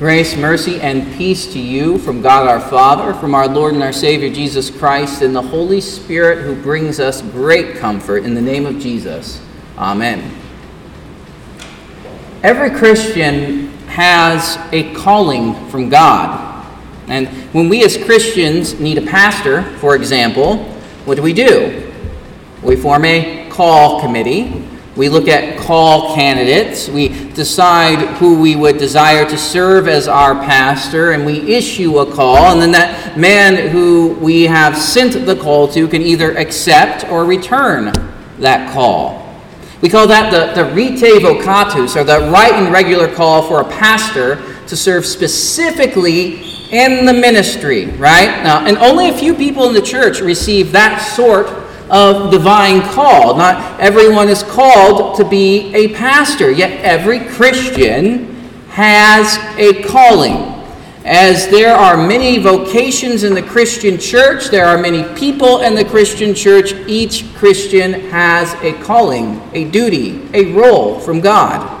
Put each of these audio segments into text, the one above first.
Grace, mercy, and peace to you from God our Father, from our Lord and our Savior Jesus Christ, and the Holy Spirit who brings us great comfort. In the name of Jesus, amen. Every Christian has a calling from God. And when we as Christians need a pastor, for example, what do? We form a call committee. We look at call candidates, we decide who we would desire to serve as our pastor, and we issue a call, and then that man who we have sent the call to can either accept or return that call. We call that the rite vocatus, or the right and regular call for a pastor to serve specifically in the ministry, right? Now, and only a few people in the church receive that sort of divine call. Not everyone is called to be a pastor, yet every Christian has a calling. As there are many vocations in the Christian church, there are many people in the Christian church, each Christian has a calling, a duty, a role from God.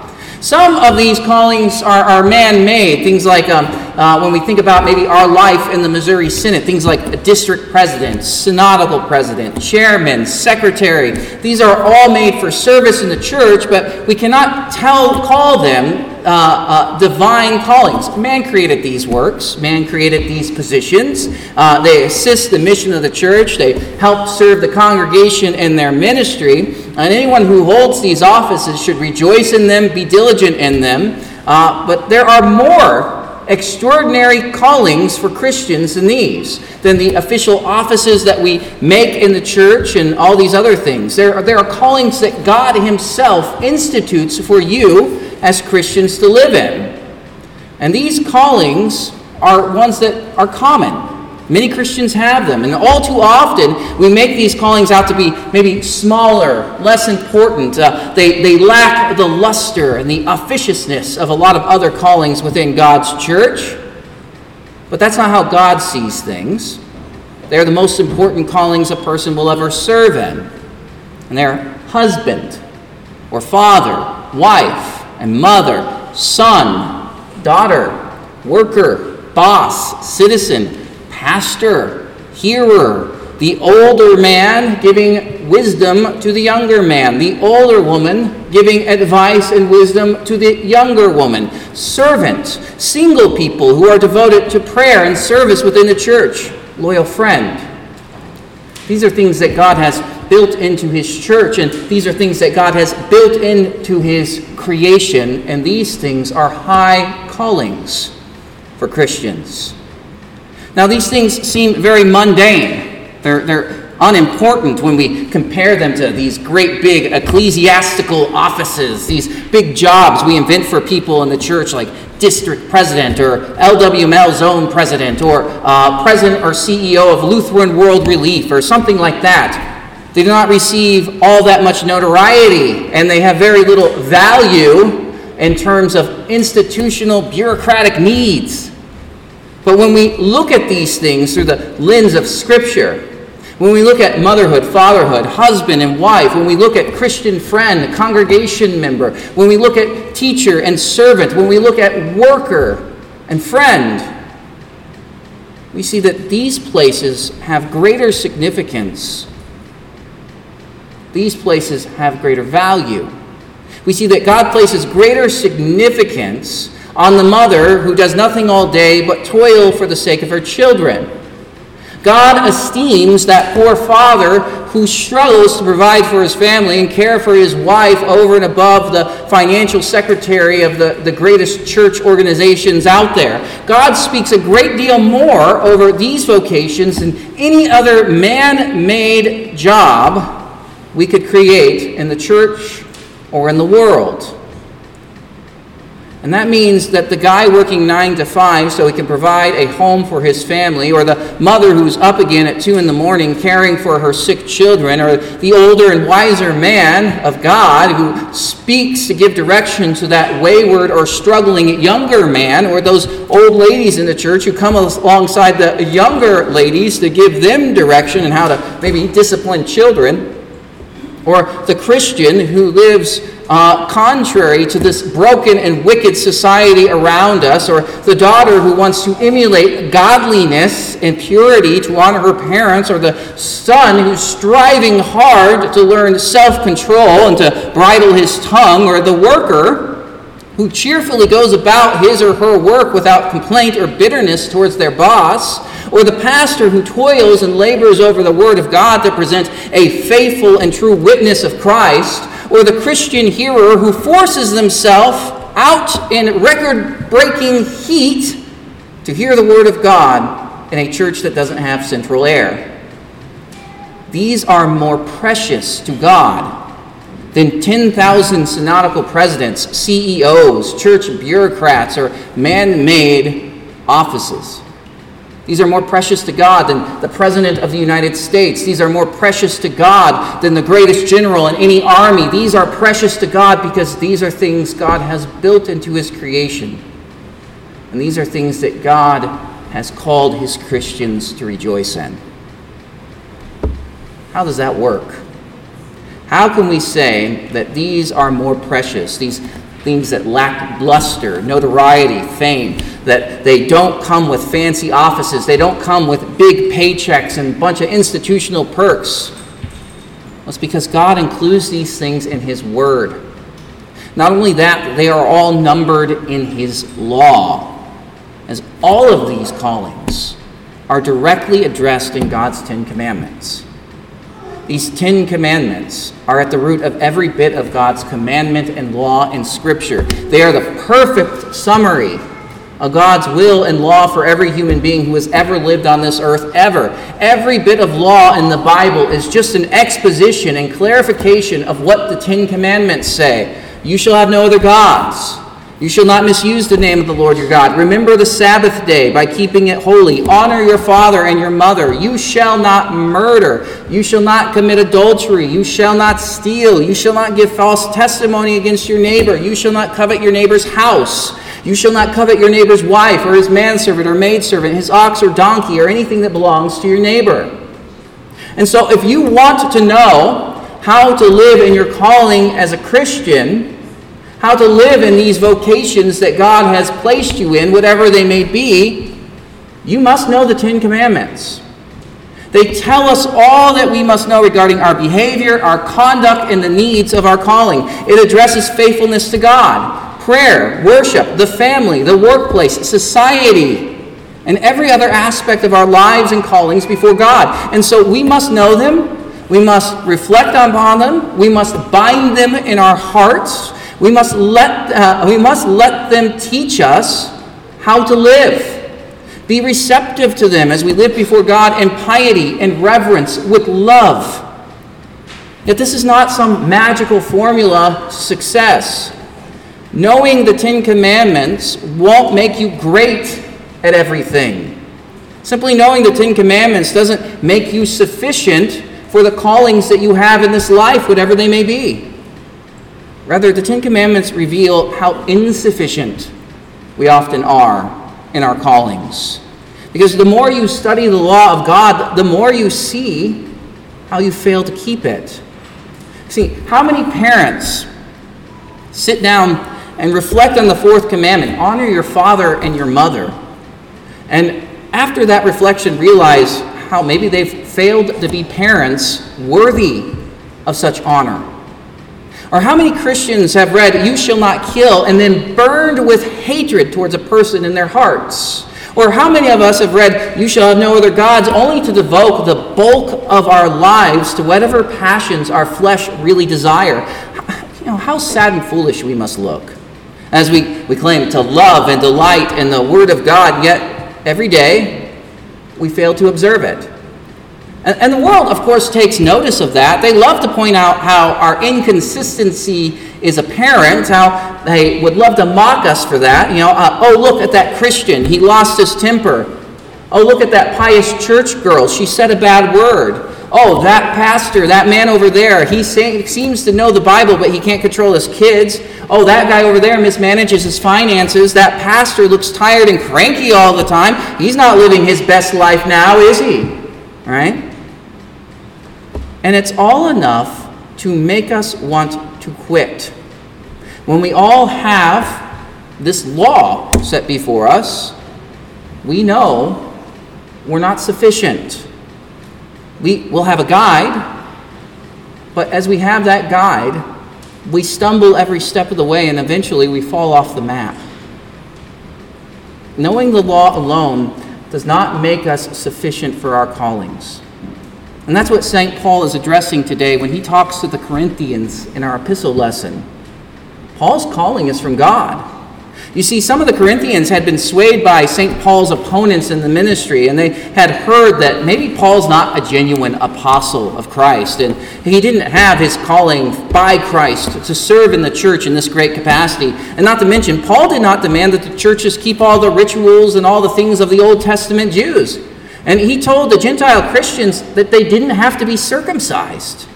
Some of these callings are man-made, things like when we think about maybe our life in the Missouri Senate, things like a district president, synodical president, chairman, secretary. These are all made for service in the church, but we cannot call them divine callings. Man created these works. Man created these positions. They assist the mission of the church. They help serve the congregation in their ministry. And anyone who holds these offices should rejoice in them, be diligent in them. But there are more extraordinary callings for Christians than these, than the official offices that we make in the church and all these other things. There are callings that God himself institutes for you as Christians to live in. And these callings are ones that are common. Many Christians have them, and all too often we make these callings out to be maybe smaller, less important. They lack the luster and the officiousness of a lot of other callings within God's church. But that's not how God sees things. They're the most important callings a person will ever serve in. And they're husband or father, wife and mother, son, daughter, worker, boss, citizen, pastor, hearer, the older man giving wisdom to the younger man, the older woman giving advice and wisdom to the younger woman, servant, single people who are devoted to prayer and service within the church, loyal friend. These are things that God has built into his church, and these are things that God has built into his creation, and these things are high callings for Christians. Now, these things seem very mundane. They're unimportant when we compare them to these great big ecclesiastical offices, these big jobs we invent for people in the church like district president or LWML zone president or president or CEO of Lutheran World Relief or something like that. They do not receive all that much notoriety, and they have very little value in terms of institutional bureaucratic needs. But when we look at these things through the lens of Scripture, when we look at motherhood, fatherhood, husband and wife, when we look at Christian friend, congregation member, when we look at teacher and servant, when we look at worker and friend, we see that these places have greater significance. These places have greater value. We see that God places greater significance on the mother who does nothing all day but toil for the sake of her children. God esteems that poor father who struggles to provide for his family and care for his wife over and above the financial secretary of the greatest church organizations out there. God speaks a great deal more over these vocations than any other man-made job we could create in the church or in the world. And that means that the guy working 9 to 5 so he can provide a home for his family, or the mother who's up again at 2 a.m. caring for her sick children, or the older and wiser man of God who speaks to give direction to that wayward or struggling younger man, or those old ladies in the church who come alongside the younger ladies to give them direction and how to maybe discipline children, or the Christian who lives contrary to this broken and wicked society around us, or the daughter who wants to emulate godliness and purity to honor her parents, or the son who's striving hard to learn self-control and to bridle his tongue, or the worker who cheerfully goes about his or her work without complaint or bitterness towards their boss, or the pastor who toils and labors over the Word of God to present a faithful and true witness of Christ, or the Christian hearer who forces themselves out in record-breaking heat to hear the Word of God in a church that doesn't have central air. These are more precious to God than 10,000 synodical presidents, CEOs, church bureaucrats, or man-made offices. These are more precious to God than the President of the United States. These are more precious to God than the greatest general in any army. These are precious to God because these are things God has built into His creation. And these are things that God has called His Christians to rejoice in. How does that work? How can we say that these are more precious, these things that lack luster, notoriety, fame, that they don't come with fancy offices, they don't come with big paychecks and a bunch of institutional perks? Well, it's because God includes these things in His Word. Not only that, they are all numbered in His law, as all of these callings are directly addressed in God's Ten Commandments. These Ten Commandments are at the root of every bit of God's commandment and law in Scripture. They are the perfect summary of God's will and law for every human being who has ever lived on this earth, ever. Every bit of law in the Bible is just an exposition and clarification of what the Ten Commandments say. You shall have no other gods. You shall not misuse the name of the Lord your God. Remember the Sabbath day by keeping it holy. Honor your father and your mother. You shall not murder. You shall not commit adultery. You shall not steal. You shall not give false testimony against your neighbor. You shall not covet your neighbor's house. You shall not covet your neighbor's wife or his manservant or maidservant, his ox or donkey, or anything that belongs to your neighbor. And so if you want to know how to live in your calling as a Christian, how to live in these vocations that God has placed you in, whatever they may be, you must know the Ten Commandments. They tell us all that we must know regarding our behavior, our conduct, and the needs of our calling. It addresses faithfulness to God, prayer, worship, the family, the workplace, society, and every other aspect of our lives and callings before God. And so we must know them, we must reflect upon them, we must bind them in our hearts. We must let them teach us how to live. Be receptive to them as we live before God in piety and reverence with love. Yet this is not some magical formula to success. Knowing the Ten Commandments won't make you great at everything. Simply knowing the Ten Commandments doesn't make you sufficient for the callings that you have in this life, whatever they may be. Rather, the Ten Commandments reveal how insufficient we often are in our callings. Because the more you study the law of God, the more you see how you fail to keep it. See, how many parents sit down and reflect on the fourth commandment, honor your father and your mother, and after that reflection realize how maybe they've failed to be parents worthy of such honor? Or how many Christians have read, you shall not kill, and then burned with hatred towards a person in their hearts? Or how many of us have read, you shall have no other gods, only to devote the bulk of our lives to whatever passions our flesh really desire? You know, how sad and foolish we must look as we claim to love and delight in the Word of God, yet every day we fail to observe it. And the world, of course, takes notice of that. They love to point out how our inconsistency is apparent, how they would love to mock us for that. You know, oh, look at that Christian. He lost his temper. Oh, look at that pious church girl. She said a bad word. Oh, that pastor, that man over there, he seems to know the Bible, but he can't control his kids. Oh, that guy over there mismanages his finances. That pastor looks tired and cranky all the time. He's not living his best life now, is he? All right? And it's all enough to make us want to quit. When we all have this law set before us, we know we're not sufficient. We will have a guide, but as we have that guide, we stumble every step of the way and eventually we fall off the map. Knowing the law alone does not make us sufficient for our callings. And that's what St. Paul is addressing today when he talks to the Corinthians in our epistle lesson. Paul's calling is from God. You see, some of the Corinthians had been swayed by St. Paul's opponents in the ministry, and they had heard that maybe Paul's not a genuine apostle of Christ, and he didn't have his calling by Christ to serve in the church in this great capacity. And not to mention, Paul did not demand that the churches keep all the rituals and all the things of the Old Testament Jews. And he told the Gentile Christians that they didn't have to be circumcised.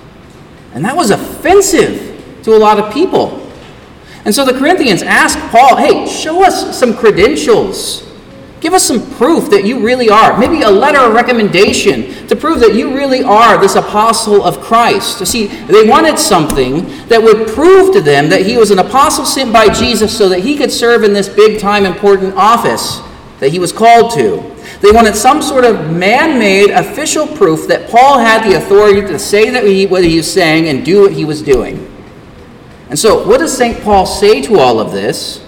And that was offensive to a lot of people. And so the Corinthians asked Paul, hey, show us some credentials. Give us some proof that you really are. Maybe a letter of recommendation to prove that you really are this apostle of Christ. You see, they wanted something that would prove to them that he was an apostle sent by Jesus so that he could serve in this big-time important office that he was called to. They wanted some sort of man-made official proof that Paul had the authority to say that what he was saying and do what he was doing. And so, what does St. Paul say to all of this?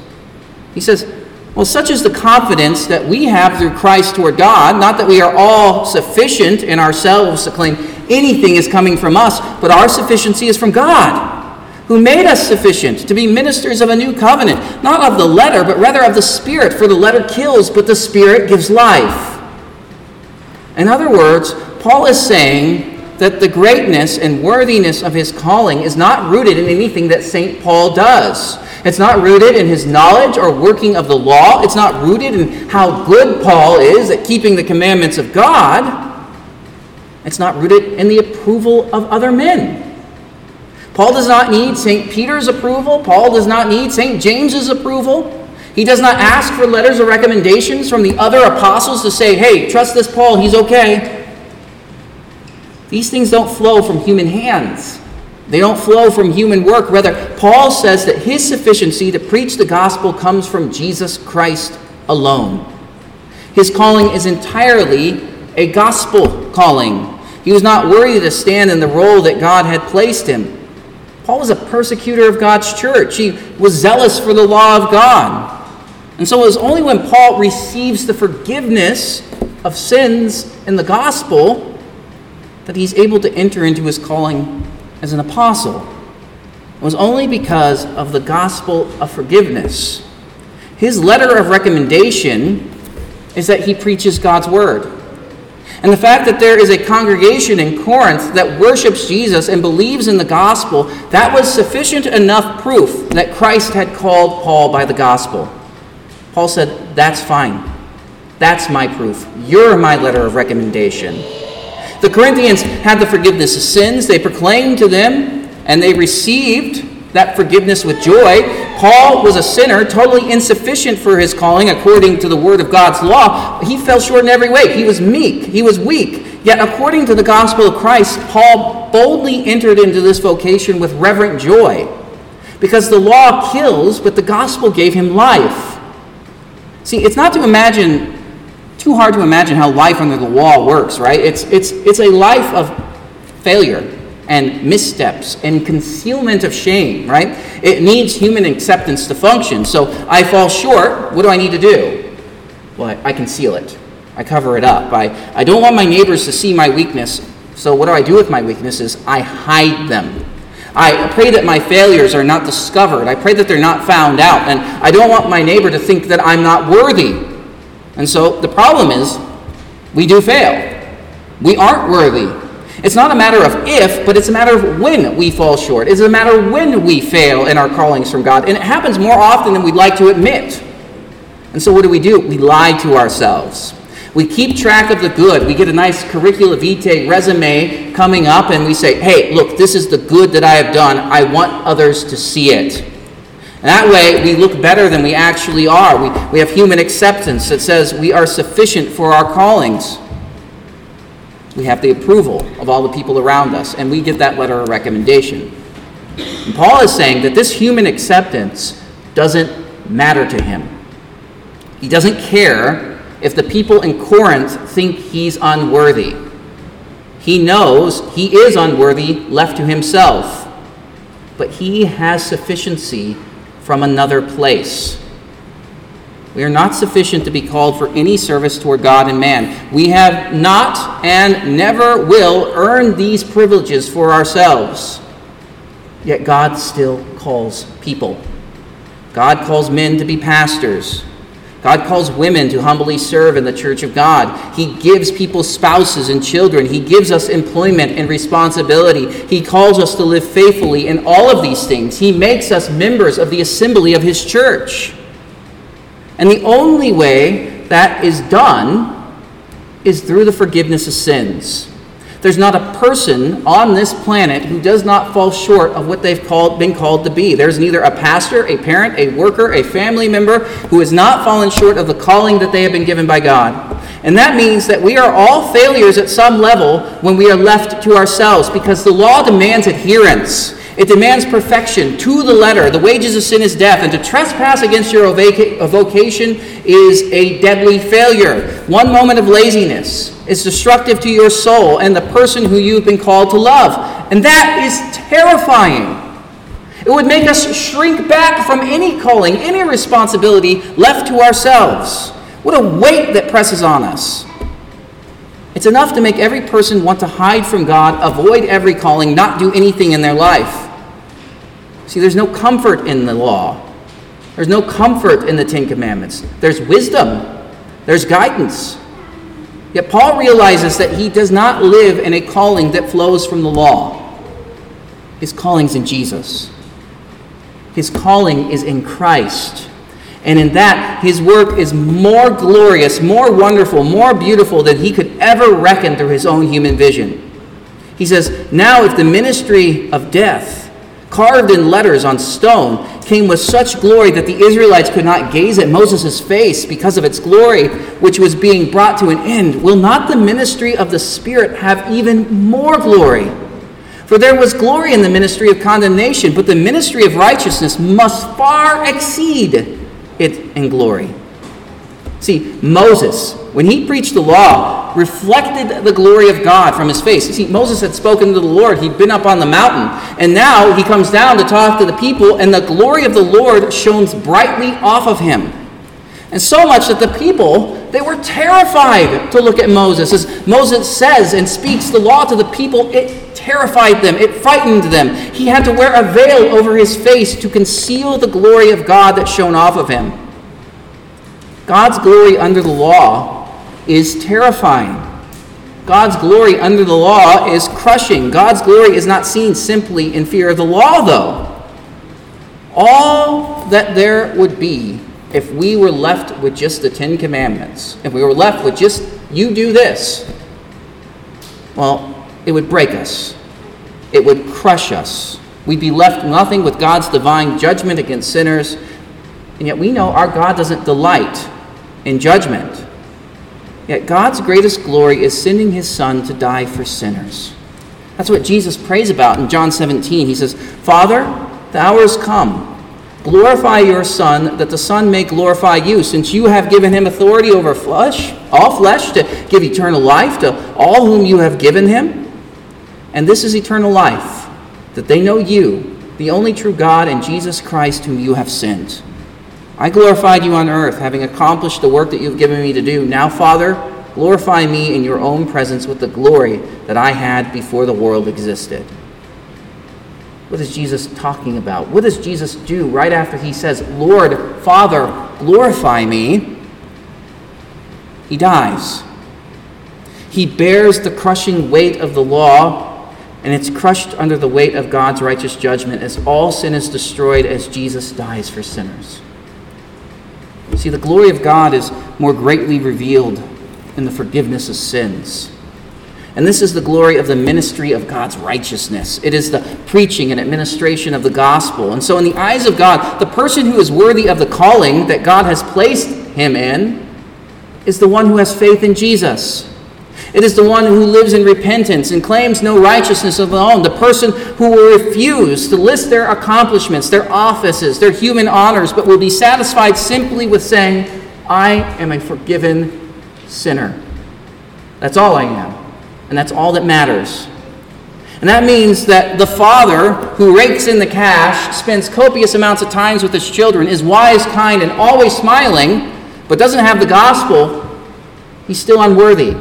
He says, well, such is the confidence that we have through Christ toward God, not that we are all sufficient in ourselves to claim anything is coming from us, but our sufficiency is from God, who made us sufficient to be ministers of a new covenant, not of the letter, but rather of the Spirit, for the letter kills, but the Spirit gives life. In other words, Paul is saying that the greatness and worthiness of his calling is not rooted in anything that St. Paul does. It's not rooted in his knowledge or working of the law. It's not rooted in how good Paul is at keeping the commandments of God. It's not rooted in the approval of other men. Paul does not need St. Peter's approval. Paul does not need St. James's approval. He does not ask for letters or recommendations from the other apostles to say, hey, trust this Paul, he's okay. These things don't flow from human hands. They don't flow from human work. Rather, Paul says that his sufficiency to preach the gospel comes from Jesus Christ alone. His calling is entirely a gospel calling. He was not worthy to stand in the role that God had placed him. Paul was a persecutor of God's church. He was zealous for the law of God. And so it was only when Paul receives the forgiveness of sins in the gospel that he's able to enter into his calling as an apostle. It was only because of the gospel of forgiveness. His letter of recommendation is that he preaches God's word. And the fact that there is a congregation in Corinth that worships Jesus and believes in the gospel, that was sufficient enough proof that Christ had called Paul by the gospel. Paul said, that's fine. That's my proof. You're my letter of recommendation. The Corinthians had the forgiveness of sins. They proclaimed to them, and they received that forgiveness with joy. Paul was a sinner, totally insufficient for his calling according to the word of God's law. He fell short in every way. He was meek. He was weak. Yet according to the gospel of Christ, Paul boldly entered into this vocation with reverent joy, because the law kills, but the gospel gave him life. See, it's not to imagine... too hard to imagine how life under the law works, right? It's a life of failure and missteps and concealment of shame, right? It needs human acceptance to function. So I fall short. What do I need to do? Well, I conceal it. I cover it up. I don't want my neighbors to see my weakness. So what do I do with my weaknesses? I hide them. I pray that my failures are not discovered. I pray that they're not found out. And I don't want my neighbor to think that I'm not worthy. And so the problem is we do fail. We aren't worthy. It's not a matter of if, but it's a matter of when we fall short. It's a matter of when we fail in our callings from God. And it happens more often than we'd like to admit. And so what do? We lie to ourselves. We keep track of the good. We get a nice curricula vitae resume coming up and we say, hey, look, this is the good that I have done. I want others to see it. And that way, we look better than we actually are. We have human acceptance that says we are sufficient for our callings. We have the approval of all the people around us, and we get that letter of recommendation. And Paul is saying that this human acceptance doesn't matter to him. He doesn't care if the people in Corinth think he's unworthy. He knows he is unworthy left to himself, but he has sufficiency from another place. We are not sufficient to be called for any service toward God and man. We have not and never will earn these privileges for ourselves. Yet God still calls people. God calls men to be pastors. God calls women to humbly serve in the church of God. He gives people spouses and children. He gives us employment and responsibility. He calls us to live faithfully in all of these things. He makes us members of the assembly of his church. And the only way that is done is through the forgiveness of sins. There's not a person on this planet who does not fall short of what they've been called to be. There's neither a pastor, a parent, a worker, a family member who has not fallen short of the calling that they have been given by God. And that means that we are all failures at some level when we are left to ourselves, because the law demands adherence. It demands perfection to the letter. The wages of sin is death, and to trespass against your vocation is a deadly failure. One moment of laziness is destructive to your soul and the person who you've been called to love. And that is terrifying. It would make us shrink back from any calling, any responsibility left to ourselves. What a weight that presses on us. It's enough to make every person want to hide from God, avoid every calling, not do anything in their life. See, there's no comfort in the law. There's no comfort in the Ten Commandments. There's wisdom. There's guidance. Yet Paul realizes that he does not live in a calling that flows from the law. His calling's in Jesus. His calling is in Christ. And in that, his work is more glorious, more wonderful, more beautiful than he could ever reckon through his own human vision. He says, now if the ministry of death, carved in letters on stone, came with such glory that the Israelites could not gaze at Moses' face because of its glory, which was being brought to an end, will not the ministry of the Spirit have even more glory? For there was glory in the ministry of condemnation, but the ministry of righteousness must far exceed it in glory. See, Moses, when he preached the law, reflected the glory of God from his face. You see, Moses had spoken to the Lord. He'd been up on the mountain. And now he comes down to talk to the people, and the glory of the Lord shines brightly off of him. And so much that the people, they were terrified to look at Moses. As Moses says and speaks the law to the people, it terrified them. It frightened them. He had to wear a veil over his face to conceal the glory of God that shone off of him. God's glory under the law is terrifying. God's glory under the law is crushing. God's glory is not seen simply in fear of the law, though. All that there would be if we were left with just the Ten Commandments, if we were left with just, you do this, well, it would break us. It would crush us. We'd be left nothing with God's divine judgment against sinners, and yet we know our God doesn't delight in judgment. Yet God's greatest glory is sending his Son to die for sinners. That's what Jesus prays about in John 17. He says, Father, the hour is come. Glorify your Son, that the Son may glorify you, since you have given him authority over all flesh, to give eternal life to all whom you have given him. And this is eternal life, that they know you, the only true God, and Jesus Christ, whom you have sent. I glorified you on earth, having accomplished the work that you've given me to do. Now, Father, glorify me in your own presence with the glory that I had before the world existed. What is Jesus talking about? What does Jesus do right after he says, Lord, Father, glorify me? He dies. He bears the crushing weight of the law, and it's crushed under the weight of God's righteous judgment as all sin is destroyed as Jesus dies for sinners. See, the glory of God is more greatly revealed in the forgiveness of sins. And this is the glory of the ministry of God's righteousness. It is the preaching and administration of the gospel. And so in the eyes of God, the person who is worthy of the calling that God has placed him in is the one who has faith in Jesus. It is the one who lives in repentance and claims no righteousness of their own, the person who will refuse to list their accomplishments, their offices, their human honors, but will be satisfied simply with saying, I am a forgiven sinner. That's all I am, and that's all that matters. And that means that the father who rakes in the cash, spends copious amounts of times with his children, is wise, kind, and always smiling, but doesn't have the gospel, he's still unworthy.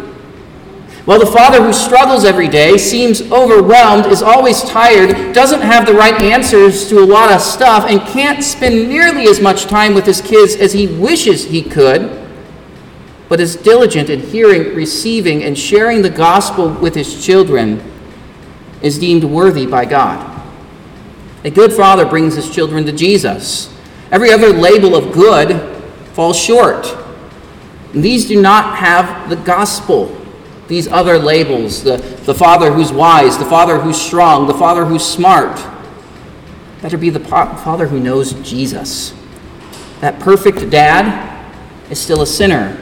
While the father who struggles every day, seems overwhelmed, is always tired, doesn't have the right answers to a lot of stuff, and can't spend nearly as much time with his kids as he wishes he could, but is diligent in hearing, receiving, and sharing the gospel with his children, is deemed worthy by God. A good father brings his children to Jesus. Every other label of good falls short. And these do not have the gospel. These other labels, the father who's wise, the father who's strong, the father who's smart. Better be the father who knows Jesus. That perfect dad is still a sinner.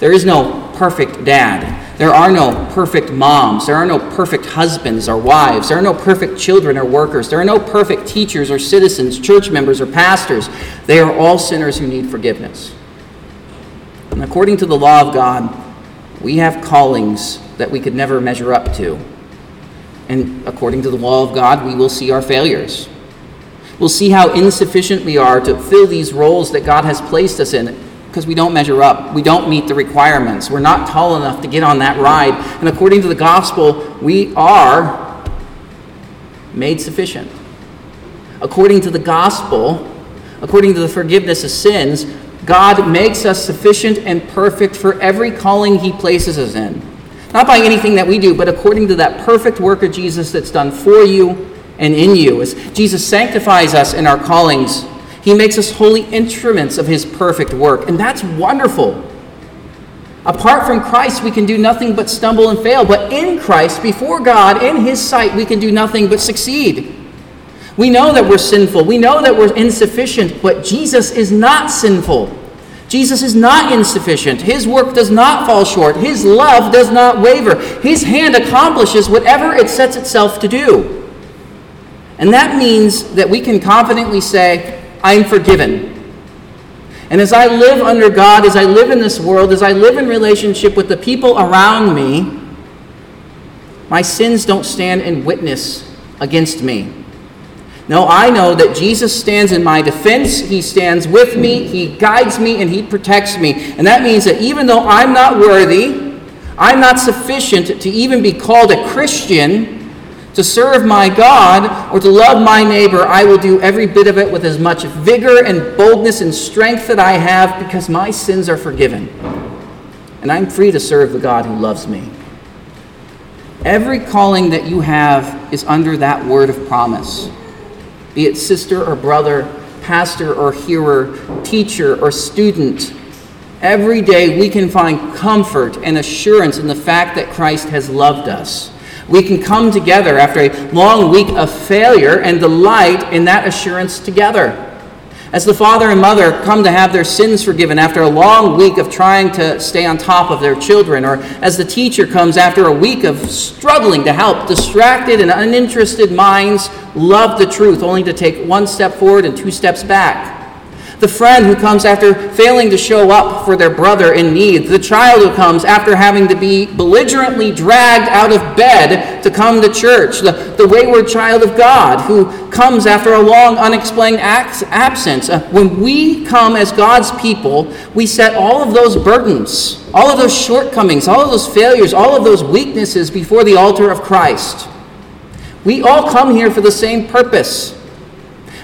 There is no perfect dad. There are no perfect moms. There are no perfect husbands or wives. There are no perfect children or workers. There are no perfect teachers or citizens, church members or pastors. They are all sinners who need forgiveness. And according to the law of God, we have callings that we could never measure up to. And according to the law of God, we will see our failures. We'll see how insufficient we are to fill these roles that God has placed us in, because we don't measure up. We don't meet the requirements. We're not tall enough to get on that ride. And according to the gospel, we are made sufficient. According to the gospel, according to the forgiveness of sins, God makes us sufficient and perfect for every calling he places us in. Not by anything that we do, but according to that perfect work of Jesus that's done for you and in you. As Jesus sanctifies us in our callings, he makes us holy instruments of his perfect work, and that's wonderful. Apart from Christ, we can do nothing but stumble and fail, but in Christ, before God, in his sight, we can do nothing but succeed. We know that we're sinful. We know that we're insufficient, but Jesus is not sinful. Jesus is not insufficient. His work does not fall short. His love does not waver. His hand accomplishes whatever it sets itself to do. And that means that we can confidently say, I am forgiven. And as I live under God, as I live in this world, as I live in relationship with the people around me, my sins don't stand in witness against me. No, I know that Jesus stands in my defense. He stands with me, he guides me, and he protects me. And that means that even though I'm not worthy, I'm not sufficient to even be called a Christian, to serve my God, or to love my neighbor, I will do every bit of it with as much vigor and boldness and strength that I have, because my sins are forgiven. And I'm free to serve the God who loves me. Every calling that you have is under that word of promise. Be it sister or brother, pastor or hearer, teacher or student, every day we can find comfort and assurance in the fact that Christ has loved us. We can come together after a long week of failure and delight in that assurance together. As the father and mother come to have their sins forgiven after a long week of trying to stay on top of their children, or as the teacher comes after a week of struggling to help distracted and uninterested minds love the truth, only to take one step forward and two steps back. The friend who comes after failing to show up for their brother in need. The child who comes after having to be belligerently dragged out of bed to come to church. The wayward child of God who comes after a long, unexplained absence. When we come as God's people, we set all of those burdens, all of those shortcomings, all of those failures, all of those weaknesses before the altar of Christ. We all come here for the same purpose.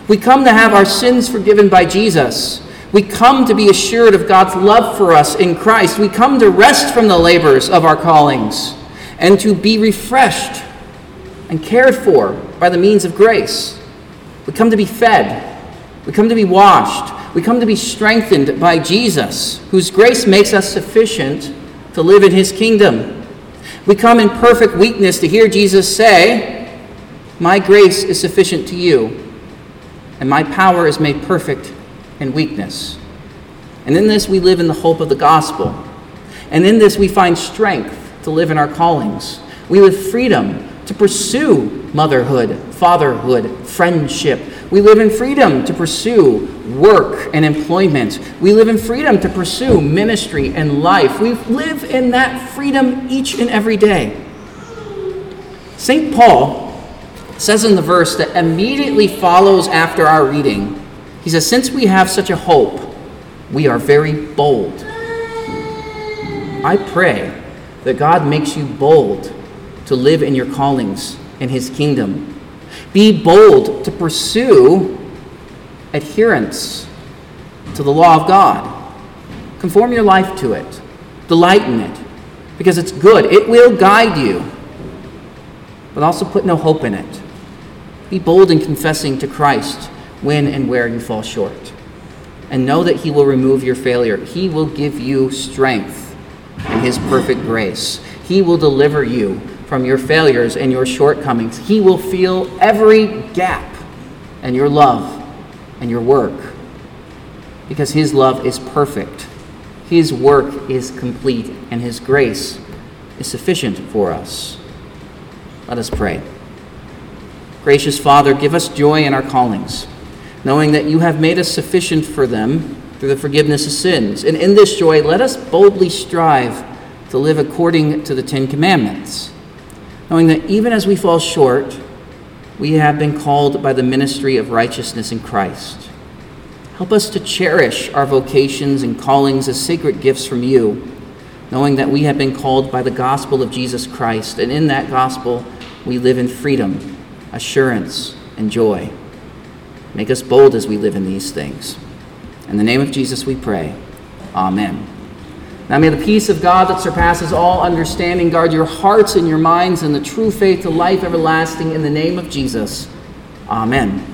We come to have our sins forgiven by Jesus. We come to be assured of God's love for us in Christ. We come to rest from the labors of our callings and to be refreshed and cared for by the means of grace. We come to be fed. We come to be washed. We come to be strengthened by Jesus, whose grace makes us sufficient to live in his kingdom. We come in perfect weakness to hear Jesus say, "My grace is sufficient to you, and my power is made perfect in weakness." And in this we live in the hope of the gospel. And in this we find strength to live in our callings. We live freedom to pursue motherhood, fatherhood, friendship. We live in freedom to pursue work and employment. We live in freedom to pursue ministry and life. We live in that freedom each and every day. St. Paul says in the verse that immediately follows after our reading, he says, since we have such a hope, we are very bold. I pray that God makes you bold to live in your callings in his kingdom. Be bold to pursue adherence to the law of God. Conform your life to it. Delight in it, because it's good. It will guide you. But also put no hope in it. Be bold in confessing to Christ when and where you fall short. And know that he will remove your failure. He will give you strength in his perfect grace. He will deliver you from your failures and your shortcomings. He will fill every gap in your love and your work, because his love is perfect. His work is complete, and his grace is sufficient for us. Let us pray. Gracious Father, give us joy in our callings, knowing that you have made us sufficient for them through the forgiveness of sins. And in this joy, let us boldly strive to live according to the Ten Commandments, knowing that even as we fall short, we have been called by the ministry of righteousness in Christ. Help us to cherish our vocations and callings as sacred gifts from you, knowing that we have been called by the gospel of Jesus Christ, and in that gospel we live in freedom, assurance, and joy. Make us bold as we live in these things. In the name of Jesus we pray. Amen. Now may the peace of God that surpasses all understanding guard your hearts and your minds in the true faith to life everlasting in the name of Jesus. Amen.